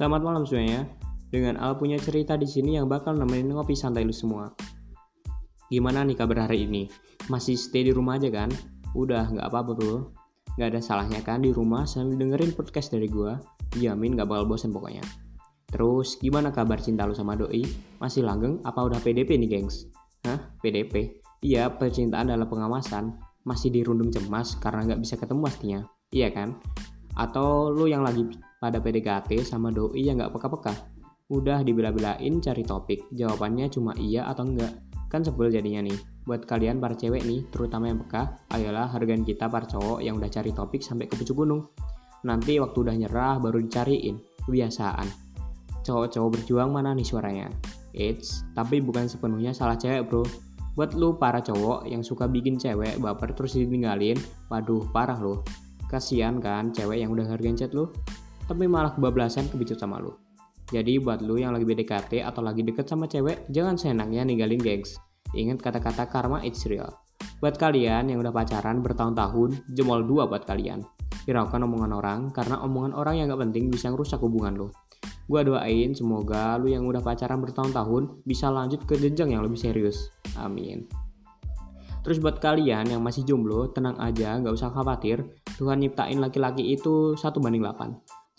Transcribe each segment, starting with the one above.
Selamat malam semuanya. Dengan Al punya cerita di sini yang bakal nemenin ngopi santai lu semua. Gimana nih kabar hari ini? Masih stay di rumah aja kan? Udah, gak apa-apa bro. Gak ada salahnya kan di rumah sambil dengerin podcast dari gua. Dijamin gak bakal bosen pokoknya. Terus, gimana kabar cinta lu sama doi? Masih langgeng apa udah PDP nih gengs? Hah? PDP? Iya, percintaan dalam pengawasan. Masih dirundung cemas karena gak bisa ketemu pastinya. Iya kan? Atau lu yang lagi pada PDKT sama doi yang gak peka-peka. Udah dibela-belain cari topik, jawabannya cuma iya atau enggak. Kan sebel jadinya nih. Buat kalian para cewek nih, terutama yang peka, ayolah hargain kita para cowok yang udah cari topik sampai ke pucuk gunung. Nanti waktu udah nyerah baru dicariin. Kebiasaan. Cowok-cowok berjuang mana nih suaranya? Eits, tapi bukan sepenuhnya salah cewek bro. Buat lu para cowok yang suka bikin cewek baper terus ditinggalin, waduh parah loh. Kasian kan cewek yang udah hargain chat lu, tapi malah kebablasan kebicut sama lu. Jadi buat lu yang lagi PDKT atau lagi deket sama cewek, jangan seenaknya ninggalin gengs. Ingat kata-kata karma it's real. Buat kalian yang udah pacaran bertahun-tahun, jempol 2 buat kalian. Hiraukan omongan orang, karena omongan orang yang gak penting bisa ngerusak hubungan lu. Gua doain semoga lu yang udah pacaran bertahun-tahun bisa lanjut ke jenjang yang lebih serius. Amin. Terus buat kalian yang masih jomblo, tenang aja, gak usah khawatir. Tuhan nyiptain laki-laki itu 1:8.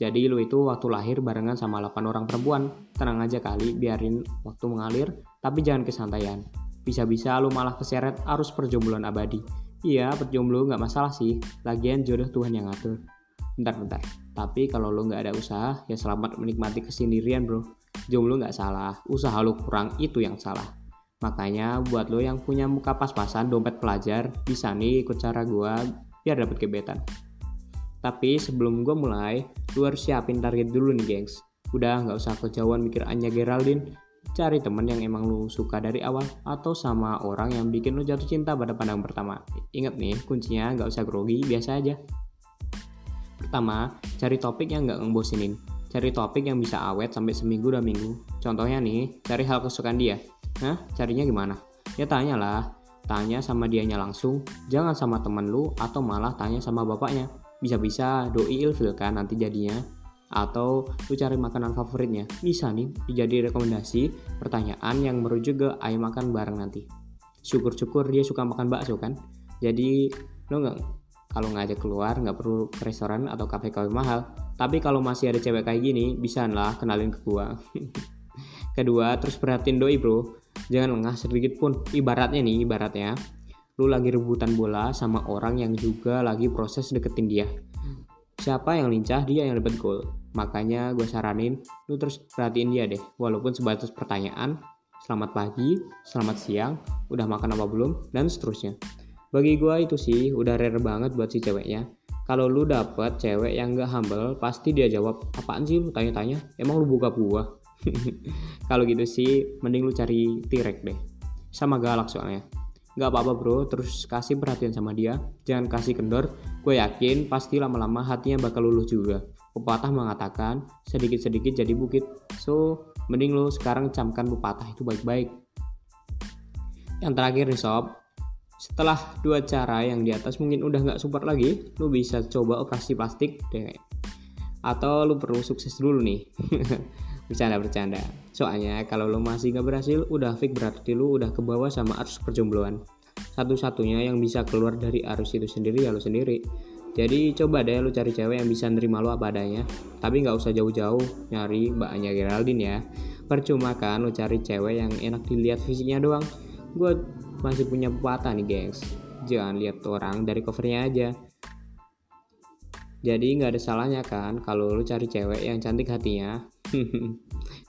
Jadi lu itu waktu lahir barengan sama 8 orang perempuan. Tenang aja kali, biarin waktu mengalir, tapi jangan kesantaian. Bisa-bisa lu malah keseret arus perjombloan abadi. Iya, perjomblo gak masalah sih, lagian jodoh Tuhan yang ngatur. Bentar, tapi kalau lu gak ada usaha, ya selamat menikmati kesendirian bro. Jomblo gak salah, usaha lu kurang itu yang salah. Makanya buat lu yang punya muka pas-pasan dompet pelajar, bisa nih ikut cara gua biar dapet gebetan. Tapi sebelum gue mulai, lu harus siapin target dulu nih gengs. Udah gak usah kejauhan mikir Anya Geraldine. Cari temen yang emang lu suka dari awal, atau sama orang yang bikin lu jatuh cinta pada pandang pertama. Ingat nih, kuncinya gak usah grogi, biasa aja. Pertama, cari topik yang gak ngebosinin. Cari topik yang bisa awet sampai 1-2 minggu. Contohnya nih, cari hal kesukaan dia. Hah? Carinya gimana? Ya tanyalah. Tanya sama dianya langsung, jangan sama temen lu, atau malah tanya sama bapaknya. Bisa-bisa doi ilfil kan nanti jadinya. Atau lu cari makanan favoritnya, bisa nih dijadi rekomendasi pertanyaan yang merujuk ke ayo makan bareng nanti. Syukur-syukur dia suka makan bakso kan, jadi lu nggak, kalau ngajak keluar nggak perlu ke restoran atau kafe-kafe mahal. Tapi kalau masih ada cewek kayak gini, bisa lah kenalin ke gua. Kedua, terus perhatiin doi bro, jangan lengah sedikit pun. Ibaratnya lu lagi rebutan bola sama orang yang juga lagi proses deketin dia. Siapa yang lincah, dia yang dapat gol. Makanya gue saranin lu terus perhatiin dia deh, walaupun sebatas pertanyaan selamat pagi, selamat siang, udah makan apa belum, dan seterusnya. Bagi gue itu sih udah rare banget buat si ceweknya. Kalau lu dapet cewek yang gak humble, pasti dia jawab, apaan sih lu tanya-tanya, emang lu buka gua? Kalau gitu sih mending lu cari tirek deh, sama galak soalnya. Gak apa-apa bro, terus kasih perhatian sama dia, jangan kasih kendor. Gue yakin pasti lama-lama hatinya bakal luluh juga. Pepatah mengatakan, sedikit-sedikit jadi bukit. So, mending lo sekarang camkan pepatah itu baik-baik. Yang terakhir nih sob, setelah 2 cara yang di atas mungkin udah gak support lagi, lo bisa coba operasi plastik deh. Atau lo perlu sukses dulu nih. Bercanda. Soalnya kalau lo masih gak berhasil, udah fake berarti lo udah kebawa sama arus perjombloan. Satu-satunya yang bisa keluar dari arus itu sendiri ya lo sendiri. Jadi coba deh lo cari cewek yang bisa nerima lo apa adanya. Tapi gak usah jauh-jauh nyari Mbak Anya Geraldine ya. Percuma kan lo cari cewek yang enak dilihat fisiknya doang. Gue masih punya pepatah nih gengs, jangan lihat orang dari covernya aja. Jadi gak ada salahnya kan kalau lo cari cewek yang cantik hatinya.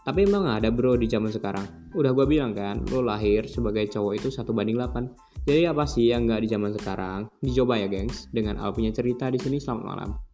Tapi emang ada bro di zaman sekarang. Udah gue bilang kan, lo lahir sebagai cowok itu 1:8. Jadi apa sih yang gak di zaman sekarang? Dicoba ya gengs. Dengan Al punya cerita di sini, selamat malam.